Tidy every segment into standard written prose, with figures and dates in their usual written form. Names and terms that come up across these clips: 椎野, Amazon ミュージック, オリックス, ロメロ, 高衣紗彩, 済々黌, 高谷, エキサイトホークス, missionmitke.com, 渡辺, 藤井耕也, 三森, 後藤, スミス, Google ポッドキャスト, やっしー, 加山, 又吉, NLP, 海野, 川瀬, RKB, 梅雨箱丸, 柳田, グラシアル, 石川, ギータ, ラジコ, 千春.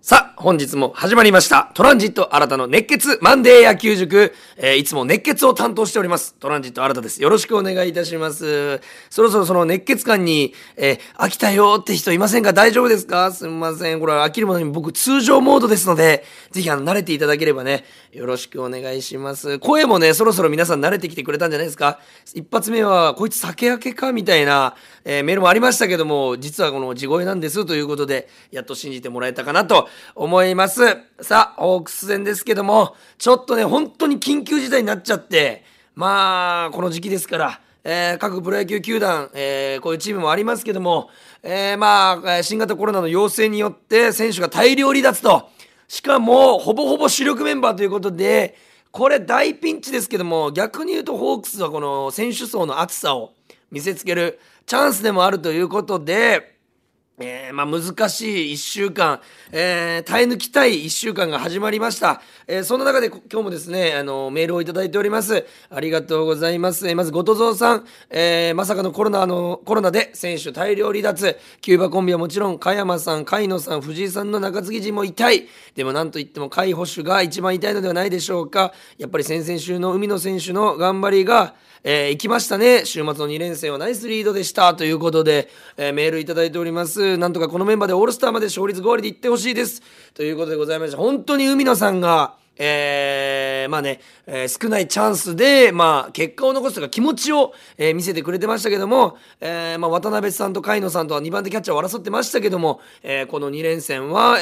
さあ、本日も始まりました。トランジット新たの熱血マンデー野球塾。いつも熱血を担当しております。トランジット新たです。よろしくお願いいたします。そろそろその熱血感に、飽きたよって人いませんか？大丈夫ですか？すみません。これは飽きるものに僕通常モードですので、ぜひ慣れていただければね、よろしくお願いします。声もね、そろそろ皆さん慣れてきてくれたんじゃないですか？一発目は、こいつ酒焼けかみたいな、メールもありましたけども、実はこの地声なんですということで、やっと信じてもらえたかなと思います。さあ、ホークス戦ですけども、ちょっとね本当に緊急事態になっちゃって、まあこの時期ですから、各プロ野球球団、こういうチームもありますけども、まあ新型コロナの陽性によって選手が大量離脱と、しかもほぼほぼ主力メンバーということで、これ大ピンチですけども、逆に言うとホークスはこの選手層の厚さを見せつけるチャンスでもあるということで、まあ難しい1週間、耐え抜きたい1週間が始まりました。そんな中で今日もですね、メールをいただいております。ありがとうございます。まず、ごとぞうさん、まさかのコロナで選手大量離脱。キューバコンビはもちろん、加山さん、甲斐野さん、藤井さんの中継ぎ陣も痛い。でもなんといっても甲斐捕手が一番痛いのではないでしょうか。やっぱり先々週の海野選手の頑張りが、行きましたね。週末の2連戦はナイスリードでした。ということで、メールいただいております。なんとかこのメンバーでオールスターまで勝率5割でいってほしいですということでございました。本当に海野さんが、まあね、少ないチャンスで、まあ、結果を残すとか気持ちを、見せてくれてましたけども、まあ、渡辺さんと甲斐野さんとは2番手キャッチャーを争ってましたけども、この2連戦は、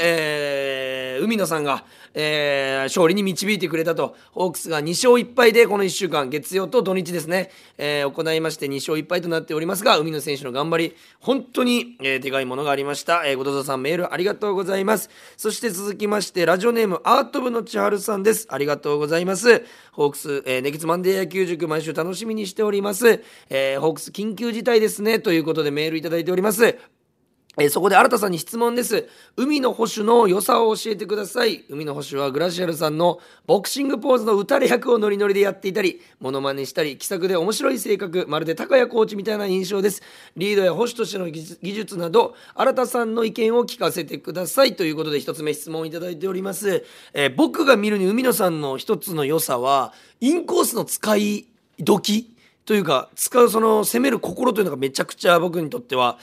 海野さんが、勝利に導いてくれたと。ホークスが2勝1敗でこの1週間、月曜と土日ですね、行いまして2勝1敗となっておりますが、海野選手の頑張り本当に、でかいものがありました。後藤さん、メールありがとうございます。そして続きまして、ラジオネームアート部の千春さんです。ありがとうございます。ホークス、熱血マンデー野球塾、毎週楽しみにしております。ホークス緊急事態ですねということでメールいただいております。そこで新田さんに質問です。海の捕手の良さを教えてください。海の捕手はグラシアルさんのボクシングポーズの打たれ役をノリノリでやっていたり、モノマネしたり、気さくで面白い性格、まるで高谷コーチみたいな印象です。リードや捕手としての技術など、新田さんの意見を聞かせてください。ということで一つ目質問いただいております。僕が見るに海野さんの一つの良さは、インコースの使い時というか、使うその攻める心というのがめちゃくちゃ僕にとっては、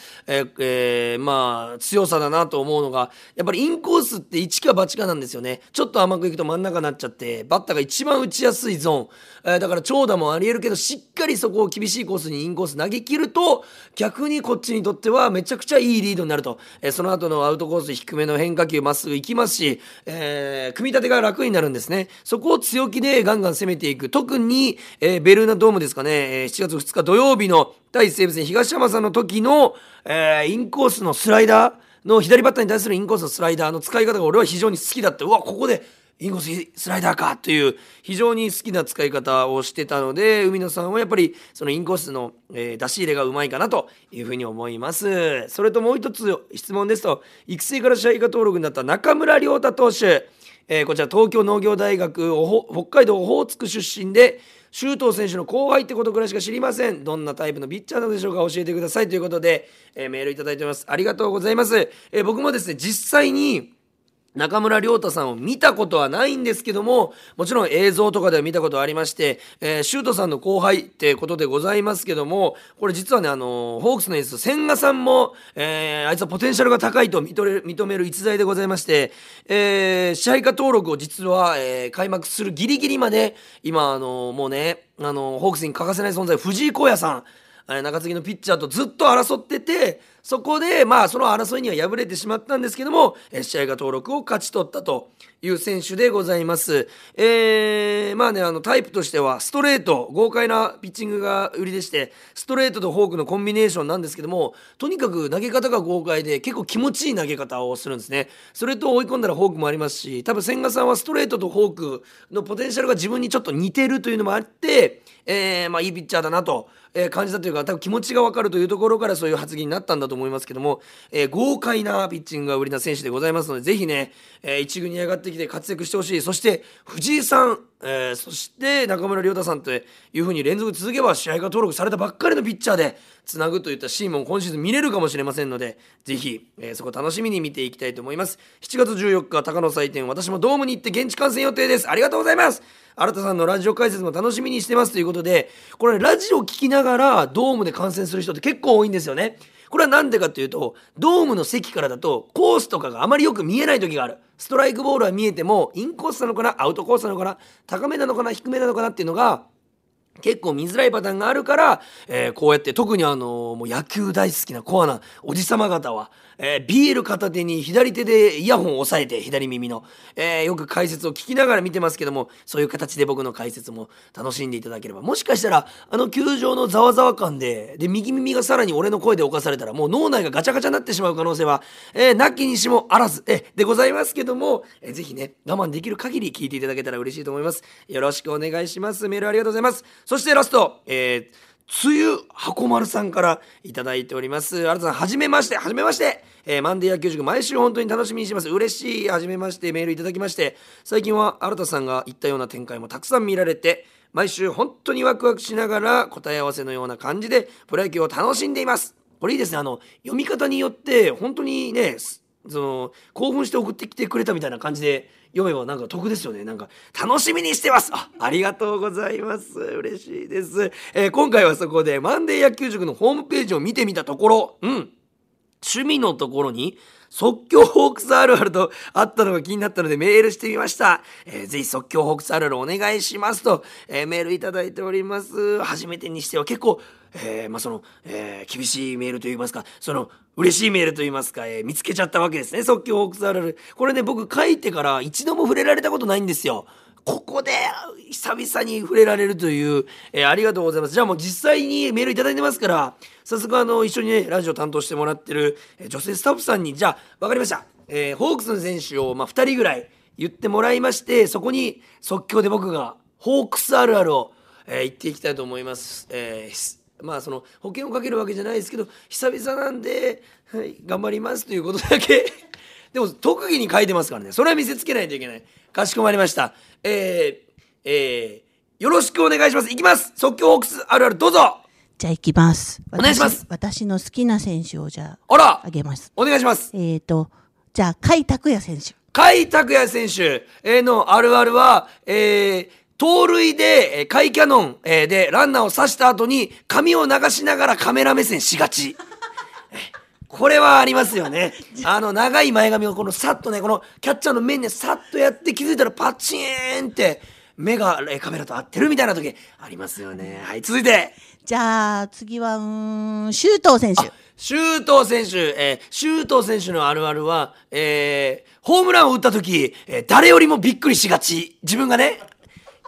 まあ強さだなと思うのが、やっぱりインコースって一か八かなんですよね。ちょっと甘くいくと真ん中になっちゃって、バッターが一番打ちやすいゾーン、だから長打もありえるけど、しっかりそこを厳しいコースにインコース投げ切ると、逆にこっちにとってはめちゃくちゃいいリードになると。その後のアウトコース低めの変化球まっすぐ行きますし、組み立てが楽になるんですね。そこを強気でガンガン攻めていく。特に、ベルーナドームですかね、7月2日土曜日の対西武戦、東山さんの時の、インコースのスライダーの、左バッターに対するインコースのスライダーの使い方が俺は非常に好きだって、うわ、ここでインコーススライダーかという非常に好きな使い方をしてたので、海野さんはやっぱりそのインコースの出し入れがうまいかなというふうに思います。それともう一つ質問ですと、育成から試合が登録になった中村亮太投手、こちら東京農業大学北海道オホーツク出身で、周東選手の後輩ってことくらいしか知りません。どんなタイプのピッチャーなのでしょうか、教えてくださいということで、メールいただいております。ありがとうございます。僕もですね、実際に中村亮太さんを見たことはないんですけども、もちろん映像とかでは見たことありまして、シュートさんの後輩ってことでございますけども、これ実はね、ホークスのエース千賀さんも、あいつはポテンシャルが高いと認める逸材でございまして、支配下登録を実は、開幕するギリギリまで今もうね、ホークスに欠かせない存在、藤井耕也さん、中継ぎのピッチャーとずっと争ってて、そこでまあその争いには敗れてしまったんですけども、試合が登録を勝ち取ったという選手でございます。まあね、タイプとしてはストレート、豪快なピッチングが売りでして、ストレートとフォークのコンビネーションなんですけども、とにかく投げ方が豪快で結構気持ちいい投げ方をするんですね。それと追い込んだらフォークもありますし、多分千賀さんはストレートとフォークのポテンシャルが自分にちょっと似てるというのもあって、まあいいピッチャーだなと感じたというか、多分気持ちが分かるというところからそういう発言になったんだと思いますけども、豪快なピッチングが売りな選手でございますので、ぜひね、一軍に上がってきて活躍してほしい。そして藤井さん、そして中村亮太さんというふうに連続続けば支配下登録されたばっかりのピッチャーでつなぐといったシーンも今シーズン見れるかもしれませんので、ぜひ、そこ楽しみに見ていきたいと思います。7月14日高野祭典、私もドームに行って現地観戦予定です。ありがとうございます。新田さんのラジオ解説も楽しみにしてますということで、これラジオ聞きながらドームで観戦する人って結構多いんですよね。これはなんでかというと、ドームの席からだとコースとかがあまりよく見えない時がある。ストライクボールは見えても、インコースなのかな、アウトコースなのかな、高めなのかな、低めなのかなっていうのが結構見づらいパターンがあるから、こうやって特にもう野球大好きなコアなおじさま方は、ビール片手に左手でイヤホンを押さえて左耳の、よく解説を聞きながら見てますけども、そういう形で僕の解説も楽しんでいただければ、もしかしたらあの球場のざわざわ感で右耳がさらに俺の声で侵されたらもう脳内がガチャガチャになってしまう可能性は、なきにしもあらず、でございますけども、ぜひね、我慢できる限り聞いていただけたら嬉しいと思います。よろしくお願いします。メールありがとうございます。そしてラスト、梅雨箱丸さんからいただいております。新田さん、はじめまして。はじめまして、マンデー野球塾毎週本当に楽しみにしてます。嬉しい。はじめまして。メールいただきまして、最近は新田さんが言ったような展開もたくさん見られて、毎週本当にワクワクしながら答え合わせのような感じでプロ野球を楽しんでいます。これいいですね。読み方によって本当にね、その興奮して送ってきてくれたみたいな感じで読めばなんか得ですよね。なんか楽しみにしてます。 ありがとうございます。嬉しいです。今回はそこでマンデー野球塾のホームページを見てみたところ、趣味のところに即興ホークスあるあるとあったのが気になったのでメールしてみました。ぜひ即興ホークスあるあるお願いしますと、メールいただいております。初めてにしては結構、厳しいメールといいますか、嬉しいメールといいますか、見つけちゃったわけですね。即興ホークスあるある。これね、僕書いてから一度も触れられたことないんですよ。ここで久々に触れられるという、ありがとうございます。じゃあもう実際にメールいただいてますから、早速一緒にね、ラジオ担当してもらってる、女性スタッフさんに、じゃあわかりました。ホークスの選手を、2人ぐらい言ってもらいまして、そこに即興で僕がホークスあるあるを、言っていきたいと思います。保険をかけるわけじゃないですけど、久々なんで、はい、頑張りますということだけ。でも特技に書いてますからね。それは見せつけないといけない。かしこまりました。よろしくお願いします。いきます。即興ホークスあるあるどうぞ。じゃあいきます。お願いします。私の好きな選手をじゃあ、あげます。お願いします。じゃあ甲斐拓也選手。甲斐拓也選手のあるあるは、盗塁で甲斐キャノンでランナーを刺した後に髪を流しながらカメラ目線しがち。これはありますよね。長い前髪をこのさっとね、このキャッチャーの面でさっとやって気づいたらパチーンって目がカメラと合ってるみたいな時ありますよね。はい、続いて。じゃあ次は周東選手。周東選手、周東選手のあるあるは、ホームランを打った時、誰よりもびっくりしがち。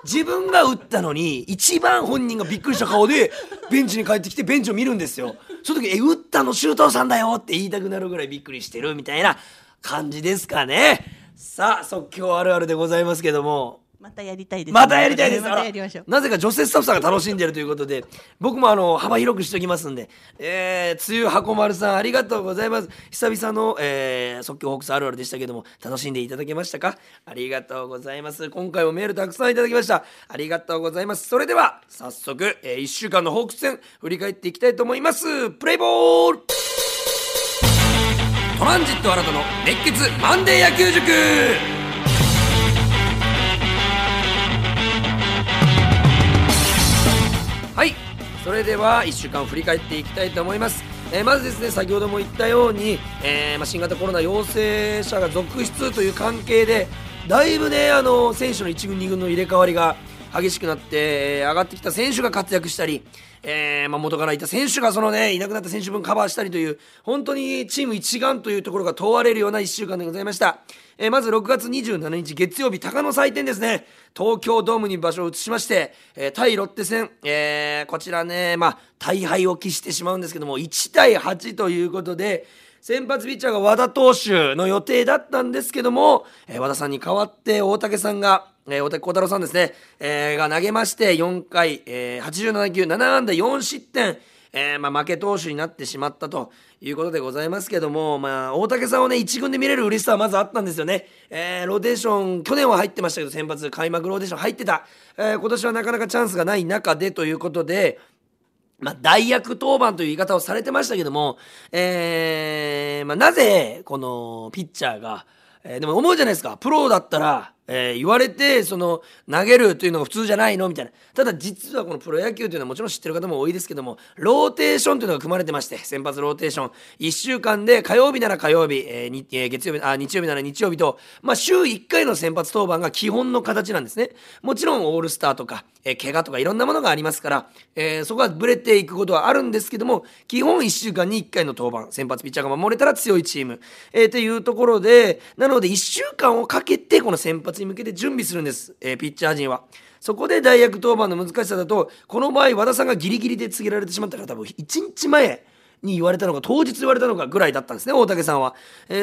自分が打ったのに一番本人がびっくりした顔でベンチに帰ってきてベンチを見るんですよ。その時打ったの周東さんだよって言いたくなるぐらいびっくりしてるみたいな感じですかね。さあ即興あるあるでございますけども、またやりたいです。またやりたいです。またやりましょう。なぜか女性スタッフさんが楽しんでるということで、僕も幅広くしておきますんで、梅雨箱丸さんありがとうございます。久々の、即興ホークスあるあるでしたけども、楽しんでいただけましたか？ありがとうございます。今回もメールたくさんいただきました。ありがとうございます。それでは早速、1週間のホークス戦振り返っていきたいと思います。プレイボールトランジット新たの熱血マンデー野球塾。はい、それでは1週間振り返っていきたいと思います。まずですね、先ほども言ったように、新型コロナ陽性者が続出という関係で、だいぶね選手の1軍2軍の入れ替わりが激しくなって、上がってきた選手が活躍したり、元からいた選手がいなくなった選手分カバーしたりという、本当にチーム一丸というところが問われるような1週間でございました。まず6月27日月曜日、高野祭典ですね。東京ドームに場所を移しまして、対ロッテ戦、こちらね、大敗を喫してしまうんですけども、1対8ということで、先発ピッチャーが和田投手の予定だったんですけども、和田さんに代わって大竹さんが、大竹幸太郎さんですね、が投げまして、4回、87球7安打4失点、負け投手になってしまったということでございますけども、大竹さんをね1軍で見れる嬉しさはまずあったんですよね。ローテーション去年は入ってましたけど、先発開幕ローテーション入ってた、今年はなかなかチャンスがない中でということで、代役登板という言い方をされてましたけども、なぜこのピッチャーが、でも思うじゃないですか、プロだったら、言われてその投げるというのが普通じゃないのみたいな。ただ実はこのプロ野球というのはもちろん知ってる方も多いですけども、ローテーションというのが組まれてまして、先発ローテーション1週間で火曜日なら火曜日、月曜日、日曜日なら日曜日と、週1回の先発登板が基本の形なんですね。もちろんオールスターとか、怪我とかいろんなものがありますから、そこはブレていくことはあるんですけども、基本1週間に1回の登板、先発ピッチャーが守れたら強いチーム、というところで、なので1週間をかけてこの先発に向けて準備するんです、ピッチャー陣は。そこで代役登板の難しさだと、この場合和田さんがギリギリで告げられてしまったから、多分1日前に言われたのか当日言われたのかぐらいだったんですね、大竹さんは。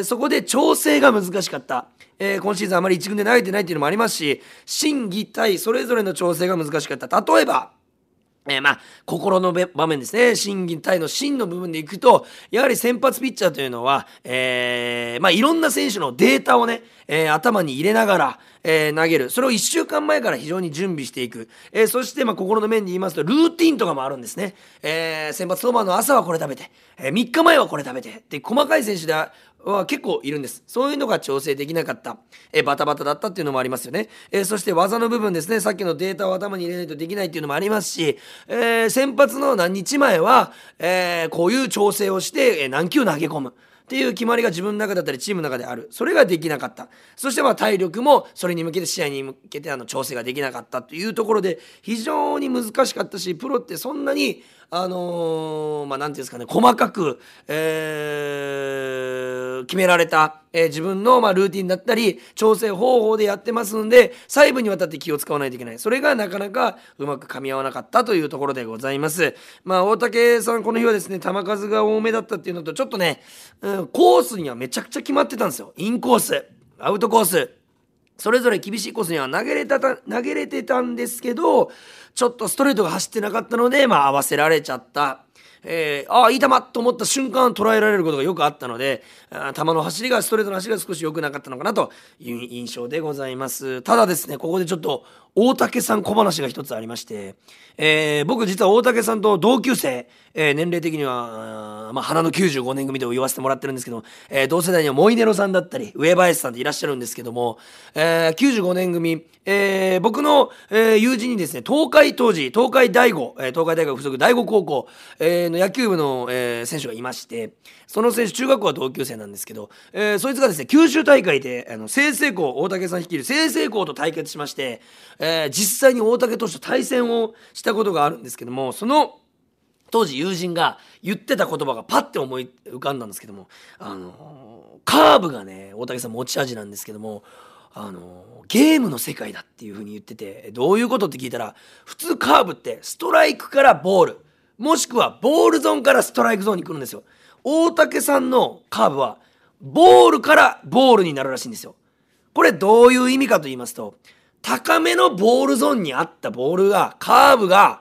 そこで調整が難しかった、今シーズンあまり1軍で投げてないというのもありますし、心技体それぞれの調整が難しかった。例えば心の場面ですね。心技体の心の部分でいくと、やはり先発ピッチャーというのは、いろんな選手のデータをね、頭に入れながら、投げる。それを1週間前から非常に準備していく。そして、心の面で言いますと、ルーティンとかもあるんですね。先発登板の朝はこれ食べて、3日前はこれ食べて、って細かい選手では結構いるんです。そういうのが調整できなかった、バタバタだったっていうのもありますよね。そして技の部分ですね。さっきのデータを頭に入れないとできないっていうのもありますし、先発の何日前は、こういう調整をして、何球投げ込むっていう決まりが自分の中だったりチームの中である。それができなかった。そして体力もそれに向けて、試合に向けて調整ができなかったというところで、非常に難しかったし、プロってそんなになんていうんですかね、細かく、決められた、自分のルーティンだったり調整方法でやってますんで、細部にわたって気を使わないといけない。それがなかなかうまく噛み合わなかったというところでございます。大竹さんこの日はですね、球数が多めだったっていうのと、ちょっとね、コースにはめちゃくちゃ決まってたんですよ。インコース、アウトコース、それぞれ厳しいコースには投げれてたんですけど、ちょっとストレートが走ってなかったので、合わせられちゃった。いい球と思った瞬間捉えられることがよくあったので、球の走りが、ストレートの走りが少し良くなかったのかなという印象でございます。ただですね、ここでちょっと大竹さん小話が一つありまして、僕実は大竹さんと同級生、年齢的には、花の95年組と言わせてもらってるんですけども、同世代にはモイネロさんだったり、上林さんっていらっしゃるんですけども、95年組、僕の、友人にですね、東海大五、東海大学附属第五高校、野球部の、選手がいまして、その選手中学校は同級生なんですけど、そいつがですね、九州大会で済々黌、大竹さん率いる済々黌と対決しまして、実際に大竹投手と対戦をしたことがあるんですけども、その当時友人が言ってた言葉がパッて思い浮かんだんですけども、カーブがね、大竹さん持ち味なんですけども、ゲームの世界だっていうふうに言ってて、どういうことって聞いたら、普通カーブってストライクからボール、もしくはボールゾーンからストライクゾーンに来るんですよ。大竹さんのカーブはボールからボールになるらしいんですよ。これどういう意味かと言いますと、高めのボールゾーンにあったボールが、カーブが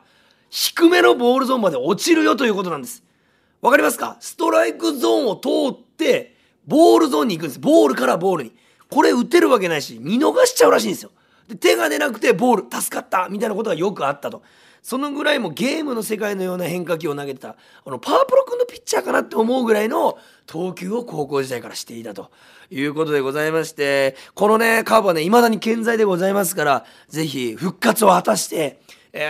低めのボールゾーンまで落ちるよということなんです。わかりますか？ストライクゾーンを通ってボールゾーンに行くんです。ボールからボールに。これ打てるわけないし、見逃しちゃうらしいんですよ。で、手が出なくてボール助かったみたいなことがよくあったと。そのぐらいもゲームの世界のような変化球を投げてた、パワープロ君のピッチャーかなって思うぐらいの投球を高校時代からしていたということでございまして、このね、カーブはね、未だに健在でございますから、ぜひ復活を果たして、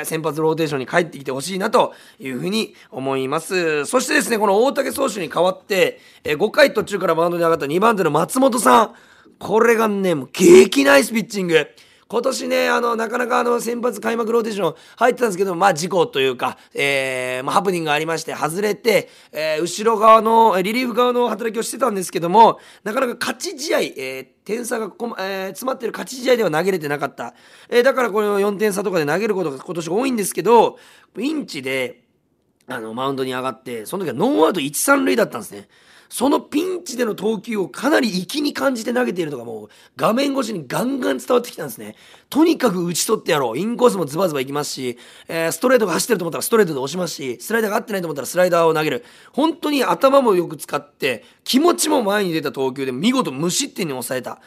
先発ローテーションに帰ってきてほしいなというふうに思います。そしてですね、この大竹投手に代わって、5回途中からマウンドに上がった2番手の松本さん、これがね、もう激ナイスピッチング。今年ね、なかなか先発開幕ローテーション入ってたんですけど、事故というか、ハプニングがありまして外れて、後ろ側のリリーフ側の働きをしてたんですけども、なかなか勝ち試合、点差が詰まってる勝ち試合では投げれてなかった、だからこの4点差とかで投げることが今年多いんですけど、ピンチでマウンドに上がって、その時はノーアウト1、3塁だったんですね。そのピンチでの投球をかなり粋に感じて投げているのがもう画面越しにガンガン伝わってきたんですね。とにかく打ち取ってやろう。インコースもズバズバいきますし、ストレートが走ってると思ったらストレートで押しますし、スライダーが合ってないと思ったらスライダーを投げる。本当に頭もよく使って、気持ちも前に出た投球で見事無失点に抑えた。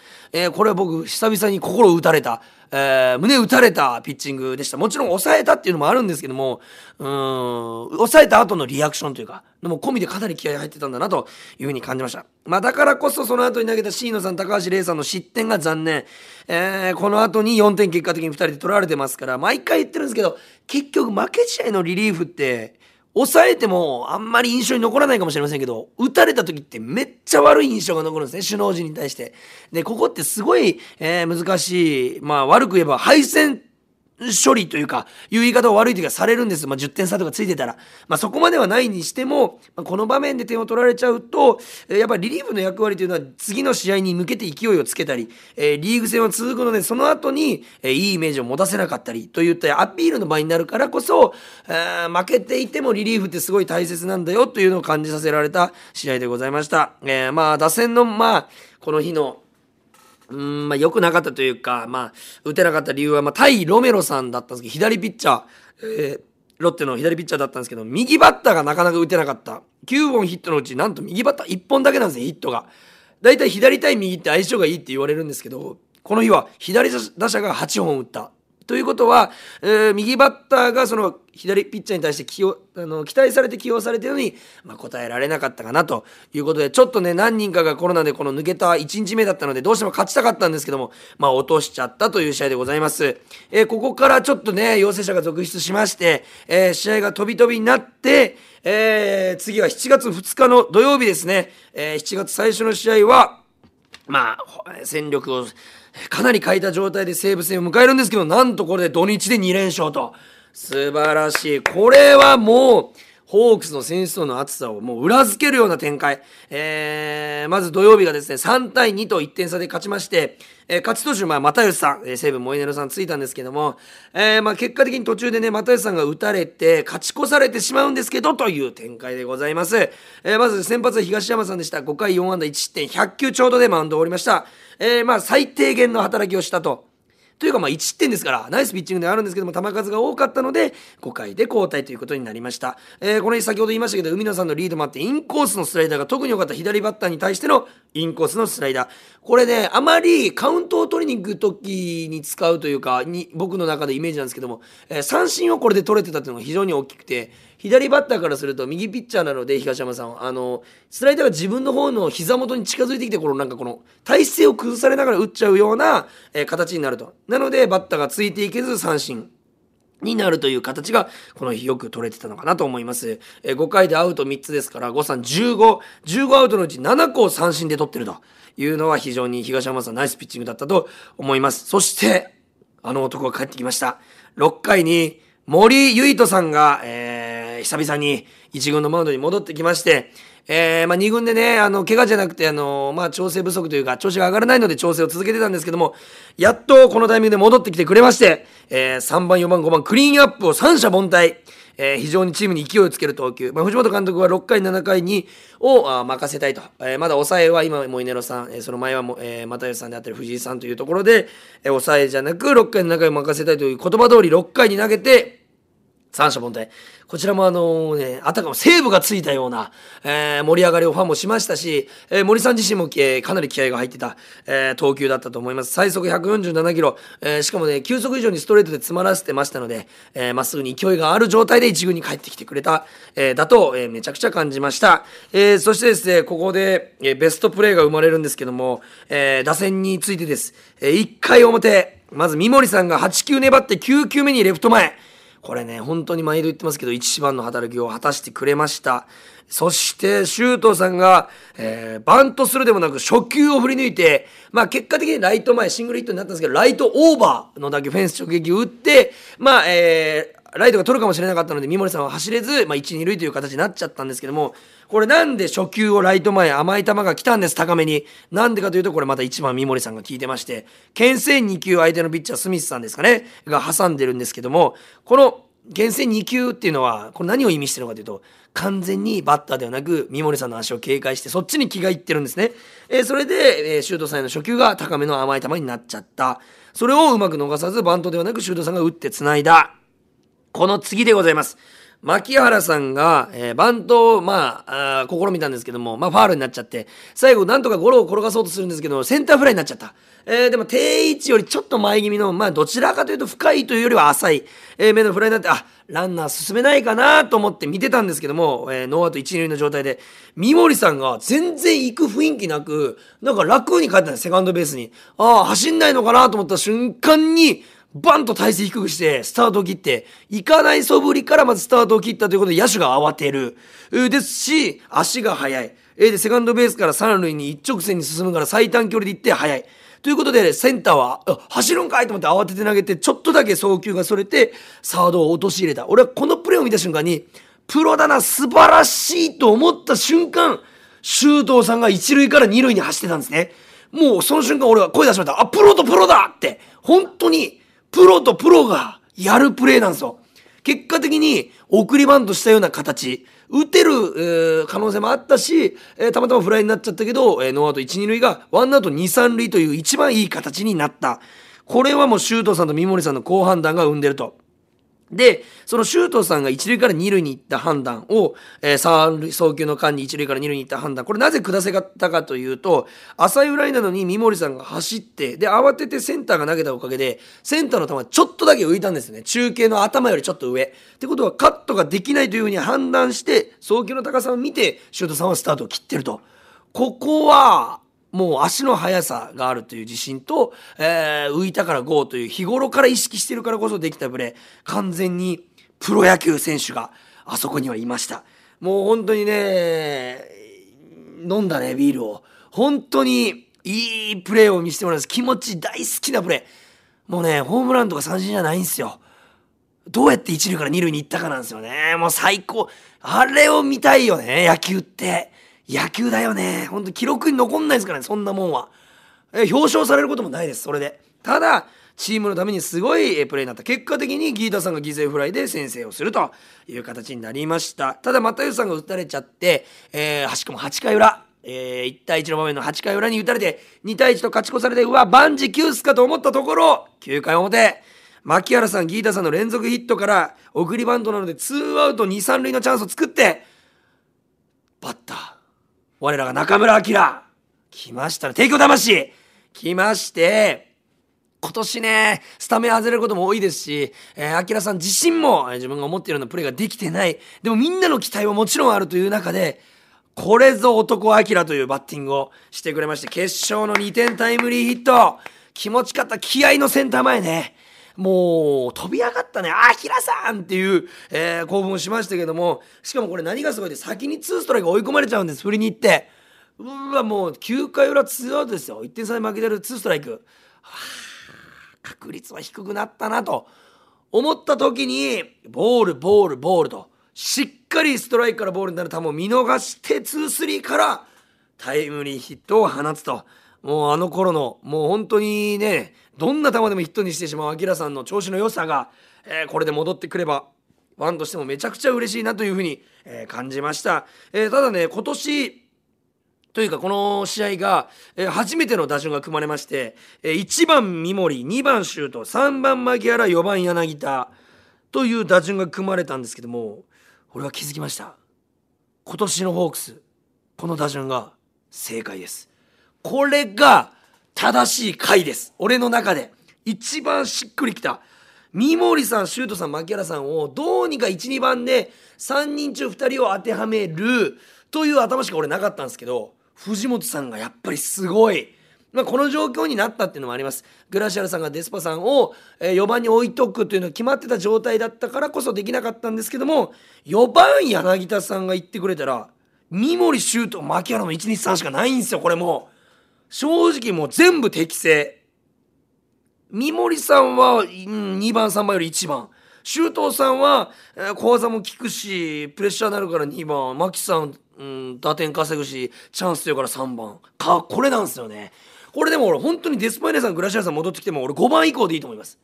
これは僕久々に心打たれた。胸打たれたピッチングでした。もちろん抑えたっていうのもあるんですけども、抑えた後のリアクションというか、もう込みでかなり気合い入ってたんだなというふうに感じました。まあだからこそその後に投げた椎野さん、高橋玲さんの失点が残念。この後に4点結果的に2人で取られてますから、毎回言ってるんですけど、結局負け試合のリリーフって、抑えてもあんまり印象に残らないかもしれませんけど、打たれた時ってめっちゃ悪い印象が残るんですね、首脳陣に対して。で、ここってすごい、難しい、まあ悪く言えば敗戦処理というか、いう言い方を悪い時はされるんです。まあ10点差とかついてたら。まあそこまではないにしても、この場面で点を取られちゃうと、やっぱりリリーフの役割というのは次の試合に向けて勢いをつけたり、リーグ戦は続くので、その後にいいイメージを持たせなかったり、といったアピールの場になるからこそ、負けていてもリリーフってすごい大切なんだよというのを感じさせられた試合でございました。まあ打線の、この日のまあ良くなかったというか、打てなかった理由は、対ロメロさんだったんですけど、左ピッチャー、ロッテの左ピッチャーだったんですけど、右バッターがなかなか打てなかった。9本ヒットのうち、なんと右バッター1本だけなんですね、ヒットが。大体左対右って相性がいいって言われるんですけど、この日は左打者が8本打った。ということは、右バッターがその左ピッチャーに対して期待されて起用されているのに、答えられなかったかなということで、ちょっとね、何人かがコロナでこの抜けた1日目だったので、どうしても勝ちたかったんですけども、落としちゃったという試合でございます。ここからちょっとね、陽性者が続出しまして、試合が飛び飛びになって、次は7月2日の土曜日ですね、7月最初の試合は、戦力をかなり欠いた状態で西武戦を迎えるんですけど、なんとこれで土日で2連勝と。素晴らしい。これはもう、ホークスの選手層の厚さをもう裏付けるような展開。まず土曜日がですね、3対2と1点差で勝ちまして、勝ち投手、又吉さん、西武モイネロさんついたんですけども、結果的に途中でね、又吉さんが打たれて、勝ち越されてしまうんですけど、という展開でございます。まず先発は東山さんでした。5回4安打1失点、100球ちょうどでマウンドを降りました。最低限の働きをしたと。というか1失点ですから、ナイスピッチングではあるんですけども、球数が多かったので、5回で交代ということになりました。この日先ほど言いましたけど、海野さんのリードもあって、インコースのスライダーが特に良かった左バッターに対してのインコースのスライダー。これね、あまりカウントを取りに行く時に使うというか、僕の中でイメージなんですけども、三振をこれで取れてたというのが非常に大きくて、左バッターからすると、右ピッチャーなので、東山さんは、スライダーが自分の方の膝元に近づいてきて、体勢を崩されながら打っちゃうような、形になると。なので、バッターがついていけず三振になるという形が、この日よく取れてたのかなと思います。5回でアウト3つですから、15アウトのうち7個を三振で取ってるというのは、非常に東山さん、ナイスピッチングだったと思います。そして、あの男が帰ってきました。6回に、森唯斗さんが、久々に1軍のマウンドに戻ってきまして、2軍でね、怪我じゃなくて、調整不足というか、調子が上がらないので調整を続けてたんですけども、やっとこのタイミングで戻ってきてくれまして、3番、4番、5番、クリーンアップを三者凡退。非常にチームに勢いをつける投球。藤本監督は6回、7回を任せたいと。まだ抑えは今、モイネロさん、その前は又吉さんであったり藤井さんというところで、抑えじゃなく6回、7回を任せたいという言葉通り6回に投げて、三者凡退。こちらもあたかもセーブがついたような、盛り上がりをファンもしましたし、森さん自身も、かなり気合が入ってた、投球だったと思います。最速147キロ、しかもね、球速以上にストレートで詰まらせてましたので、まっすぐに勢いがある状態で一軍に帰ってきてくれた、だと、めちゃくちゃ感じました。そしてですね、ここで、ベストプレーが生まれるんですけども、打線についてです。1回表、まず三森さんが8球粘って9球目にレフト前。これね、本当に毎度言ってますけど、一番の働きを果たしてくれました。そして、周東さんが、バントするでもなく、初球を振り抜いて、結果的にライト前、シングルヒットになったんですけど、ライトオーバーの打球、フェンス直撃を打って、ライトが取るかもしれなかったので、三森さんは走れず、1、2塁という形になっちゃったんですけども、これなんで初球をライト前、甘い球が来たんです、高めに。なんでかというと、これまた1番三森さんが効いてまして、牽制2球相手のピッチャー、スミスさんですかね、が挟んでるんですけども、この厳選2球っていうのはこれ何を意味してるのかというと、完全にバッターではなく三森さんの足を警戒してそっちに気がいってるんですね。それで修斗さんへの初球が高めの甘い球になっちゃった。それをうまく逃さずバントではなく修斗さんが打ってつないだ。この次でございます。牧原さんが、バントを、試みたんですけども、ファールになっちゃって、最後、なんとかゴロを転がそうとするんですけど、センターフライになっちゃった。でも、定位置よりちょっと前気味の、どちらかというと深いというよりは浅い、目のフライになって、ランナー進めないかなと思って見てたんですけども、ノーアウト一塁の状態で、三森さんが全然行く雰囲気なく、なんか楽に帰ったんです、セカンドベースに。走んないのかなと思った瞬間に、バンと体勢低くしてスタートを切って行かない素振りからまずスタートを切ったということで野手が慌てるですし、足が速いでセカンドベースから三塁に一直線に進むから最短距離で行って速いということで、センターは走るんかいと思って慌てて投げて、ちょっとだけ送球がそれてサードを陥れた。俺はこのプレーを見た瞬間にプロだな、素晴らしいと思った瞬間、周東さんが一塁から二塁に走ってたんですね。もうその瞬間俺は声出しました。プロとプロだって。本当にプロとプロがやるプレーなんですよ。結果的に送りバントしたような形、打てる、可能性もあったし、たまたまフライになっちゃったけど、ノーアウト1、2塁がワンアウト2、3塁という一番いい形になった。これはもう周東さんと三森さんの好判断が生んでると。で、その周東さんが1塁から2塁に行った判断を、3塁送球の間に1塁から2塁に行った判断、これなぜ下せたかというと、浅いフライなのに三森さんが走って、で、慌ててセンターが投げたおかげで、センターの球がちょっとだけ浮いたんですよね。中継の頭よりちょっと上。ってことは、カットができないというふうに判断して、送球の高さを見て、周東さんはスタートを切ってると。ここは、もう足の速さがあるという自信と、浮いたからゴーという日頃から意識してるからこそできたプレー。完全にプロ野球選手があそこにはいました。もう本当にね、飲んだね、ビールを。本当にいいプレーを見せてもらいます。気持ち大好きなプレー。もうね、ホームランとか三振じゃないんですよ。どうやって一塁から二塁に行ったかなんですよね。もう最高。あれを見たいよね、野球って。野球だよね。本当記録に残んないですからね、そんなもんは。表彰されることもないです、それで。ただ、チームのためにすごいプレーになった。結果的にギータさんが犠牲フライで先制をするという形になりました。ただ、又吉さんが打たれちゃって、しかも8回裏、1対1の場面の8回裏に打たれて、2対1と勝ち越されて、うわ、万事休すかと思ったところ、9回表。牧原さん、ギータさんの連続ヒットから、送りバントなので、2アウト2、3塁のチャンスを作って、バッター。我らが中村晃来ましたね。帝京魂来まして、今年ねスタメン外れることも多いですし、晃さん自身も自分が思っているようなプレーができてない。でもみんなの期待はもちろんあるという中で、これぞ男晃というバッティングをしてくれまして、決勝の2点タイムリーヒット、気持ちかった。気合のセンター前ね、もう飛び上がったね、晃さんっていう、興奮をしましたけども、しかもこれ何がすごいって、先に2ストライク追い込まれちゃうんです、振りに行って。うわ、もう9回裏2アウトですよ。1点差で負けてる2ストライク。確率は低くなったなと思った時に、ボールと、しっかりストライクからボールになる球を見逃して、2-3からタイムリーヒットを放つと。もうあの頃の、もう本当にね、どんな球でもヒットにしてしまう晃さんの調子の良さが、これで戻ってくればファンとしてもめちゃくちゃ嬉しいなというふうに、感じました。ただね、今年というかこの試合が、初めての打順が組まれまして、1番三森、2番周東、3番牧原、4番柳田という打順が組まれたんですけども、俺は気づきました。今年のホークス、この打順が正解です。これが正しい回です。俺の中で一番しっくりきた。三森さん、周東さん、牧原さんをどうにか1、2番で3人中2人を当てはめるという頭しか俺なかったんですけど、藤本さんがやっぱりすごい。この状況になったっていうのもあります。グラシアルさんがデスパさんを4番に置いとくというのが決まってた状態だったからこそできなかったんですけども、4番柳田さんが言ってくれたら、三森、周東、牧原の1、2、3しかないんですよ、これもう。正直もう全部適正。三森さんは2番3番より1番。周東さんは小技も効くし、プレッシャーになるから2番。牧さん、打点稼ぐし、チャンス強いから3番。これなんですよね。これでも俺本当にデスパイネさん、グラシアルさん戻ってきても俺5番以降でいいと思います。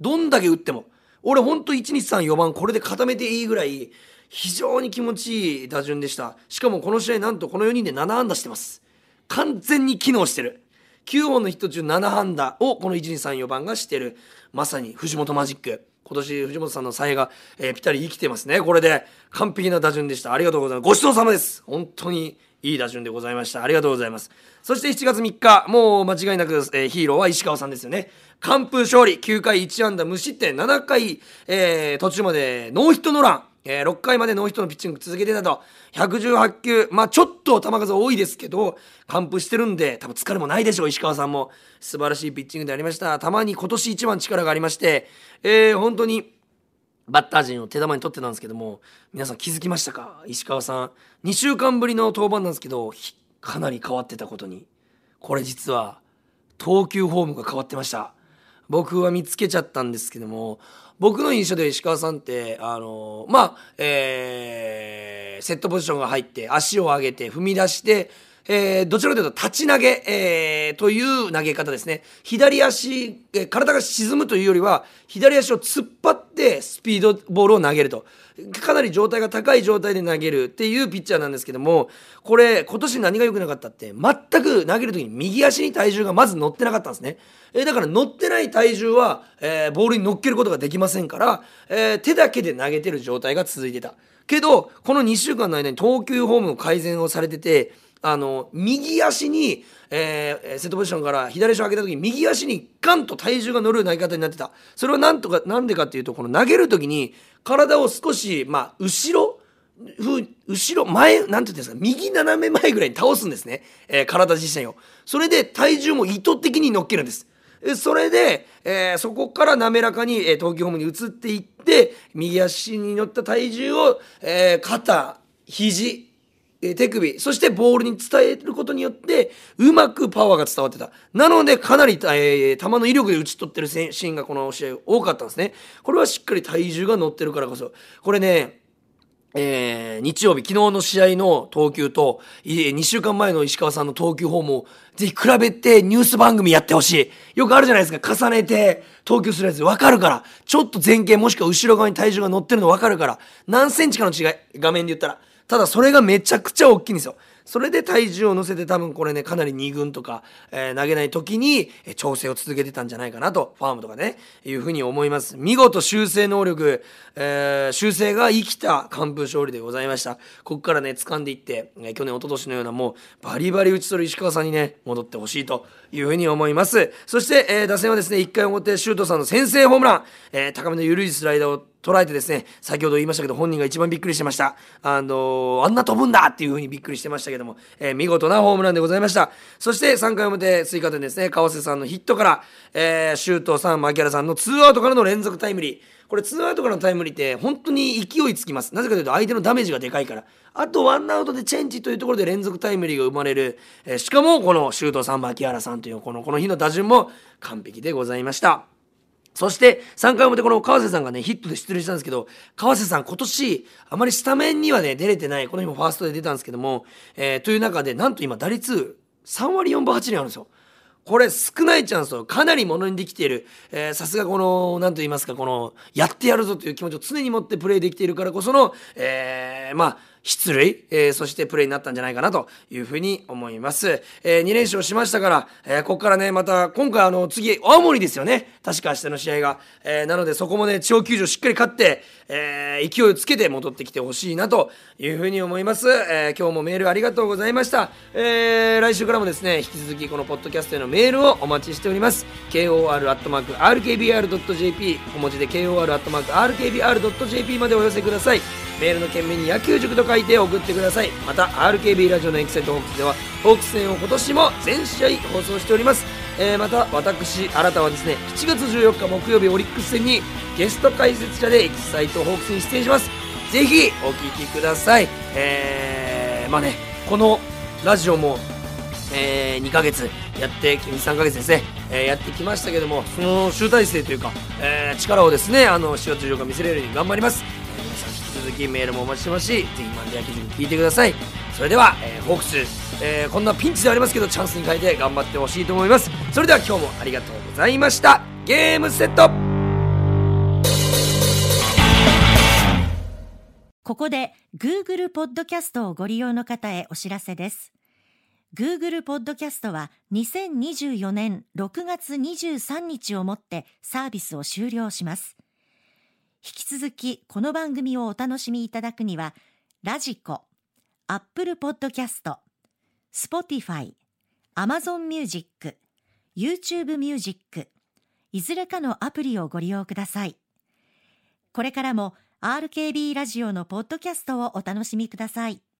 どんだけ打っても。俺ほんと1、2、3、4番これで固めていいぐらい非常に気持ちいい打順でした。しかもこの試合なんとこの4人で7安打してます。完全に機能してる。9本のヒット中7安打をこの1、2、3、4番がしてる。まさに藤本マジック。今年藤本さんの才が、ぴったり生きてますね。これで完璧な打順でした。ありがとうございます。ごちそうさまです。本当にいい打順でございました。ありがとうございます。そして7月3日もう間違いなく、ヒーローは石川さんですよね。完封勝利、9回1安打無失点、7回、途中までノーヒットノーラン、6回までノーヒットのピッチング続けてたと。118球、まあちょっと球数多いですけど完封してるんで多分疲れもないでしょう。石川さんも素晴らしいピッチングでありました。たまに今年一番力がありまして、本当にバッター陣を手玉に取ってたんですけども、皆さん気づきましたか？石川さん2週間ぶりの登板なんですけどかなり変わってたことに、これ実は投球フォームが変わってました。僕は見つけちゃったんですけども、僕の印象で石川さんってセットポジションが入って足を上げて踏み出して、どちらかというと立ち投げ、という投げ方ですね。左足、体が沈むというよりは左足を突っ張ってスピードボールを投げると、かなり状態が高い状態で投げるっていうピッチャーなんですけども、これ今年何が良くなかったって、全く投げる時に右足に体重がまず乗ってなかったんですね。だから乗ってない体重は、ボールに乗っけることができませんから、手だけで投げてる状態が続いてたけど、この2週間の間に投球フォームの改善をされてて、右足に、セットポジションから左足を上げた時に右足にガンと体重が乗る投げ方になってた。それはなんでかっていうと、この投げる時に体を少し、後ろ前なんて言うんですか、右斜め前ぐらいに倒すんですね、体自身を。それで体重も意図的に乗っけるんです。それで、そこから滑らかに、投球フォームに移っていって、右足に乗った体重を、肩、肘、手首、そしてボールに伝えることによってうまくパワーが伝わってた。なのでかなり、球の威力で打ち取ってるシーンがこの試合多かったんですね。これはしっかり体重が乗ってるからこそ。これね、日曜日昨日の試合の投球と2週間前の石川さんの投球フォームをぜひ比べてニュース番組やってほしい。よくあるじゃないですか、重ねて投球するやつ分かるから。ちょっと前傾もしくは後ろ側に体重が乗ってるの分かるから、何センチかの違い、画面で言ったら。ただそれがめちゃくちゃ大きいんですよ。それで体重を乗せて、多分これね、かなり2軍とか、投げない時に調整を続けてたんじゃないかなと、ファームとかね、いうふうに思います。見事修正能力、修正が生きた完封勝利でございました。ここからね掴んでいって、去年一昨年のようなもうバリバリ打ち取る石川さんにね戻ってほしいというふうに思います。そして、打線はですね、1回表周東さんの先制ホームラン、高めの緩いスライダーを捉えてですね、先ほど言いましたけど本人が一番びっくりしてました。あんな飛ぶんだっていう風にびっくりしてましたけども、見事なホームランでございました。そして3回表追加点ですね、川瀬さんのヒットから、周東さん、牧原さんの2アウトからの連続タイムリー。これ2アウトからのタイムリーって本当に勢いつきます。なぜかというと相手のダメージがでかいから。あとワンアウトでチェンジというところで連続タイムリーが生まれる、しかもこの周東さん、牧原さんというこの日の打順も完璧でございました。そして3回表この川瀬さんがねヒットで出塁したんですけど、川瀬さん今年あまりスタメンにはね出れてない。この日もファーストで出たんですけども、という中でなんと今打率3割4分8厘あるんですよ。これ少ないチャンスをかなりものにできている。さすがこの何と言いますか、このやってやるぞという気持ちを常に持ってプレーできているからこその、出塁、そしてプレーになったんじゃないかなというふうに思います。2連勝しましたから、ここからねまた今回次青森ですよね、確か明日の試合が、なのでそこもね地方球場しっかり勝って、勢いをつけて戻ってきてほしいなというふうに思います。今日もメールありがとうございました。来週からもですね引き続きこのポッドキャストへのメールをお待ちしております。 kor@rkbr.jp 小文字で kor@rkbr.jp までお寄せください。メールの件名に野球塾と書いて送ってください。また RKB ラジオのエキサイトホークスではホークス戦を今年も全試合放送しております。また私新たはですね7月14日木曜日オリックス戦にゲスト解説者でエキサイトホークスに出演します。ぜひお聞きください。このラジオも、2ヶ月やって3ヶ月ですね、やってきましたけども、その集大成というか、力をですね4月14日見せれるように頑張ります。続きメールもお待ちしてますし、ぜひマンデー野球塾聞いてください。それでは、ホークス、こんなピンチではありますけどチャンスに変えて頑張ってほしいと思います。それでは今日もありがとうございました。ゲームセット。ここで Google ポッドキャストをご利用の方へお知らせです。Google ポッドキャストは2024年6月23日をもってサービスを終了します。引き続きこの番組をお楽しみいただくには、ラジコ、Apple ポッドキャスト、Spotify、Amazon ミュージック、YouTube ミュージック、いずれかのアプリをご利用ください。これからもRKB ラジオのポッドキャストをお楽しみください。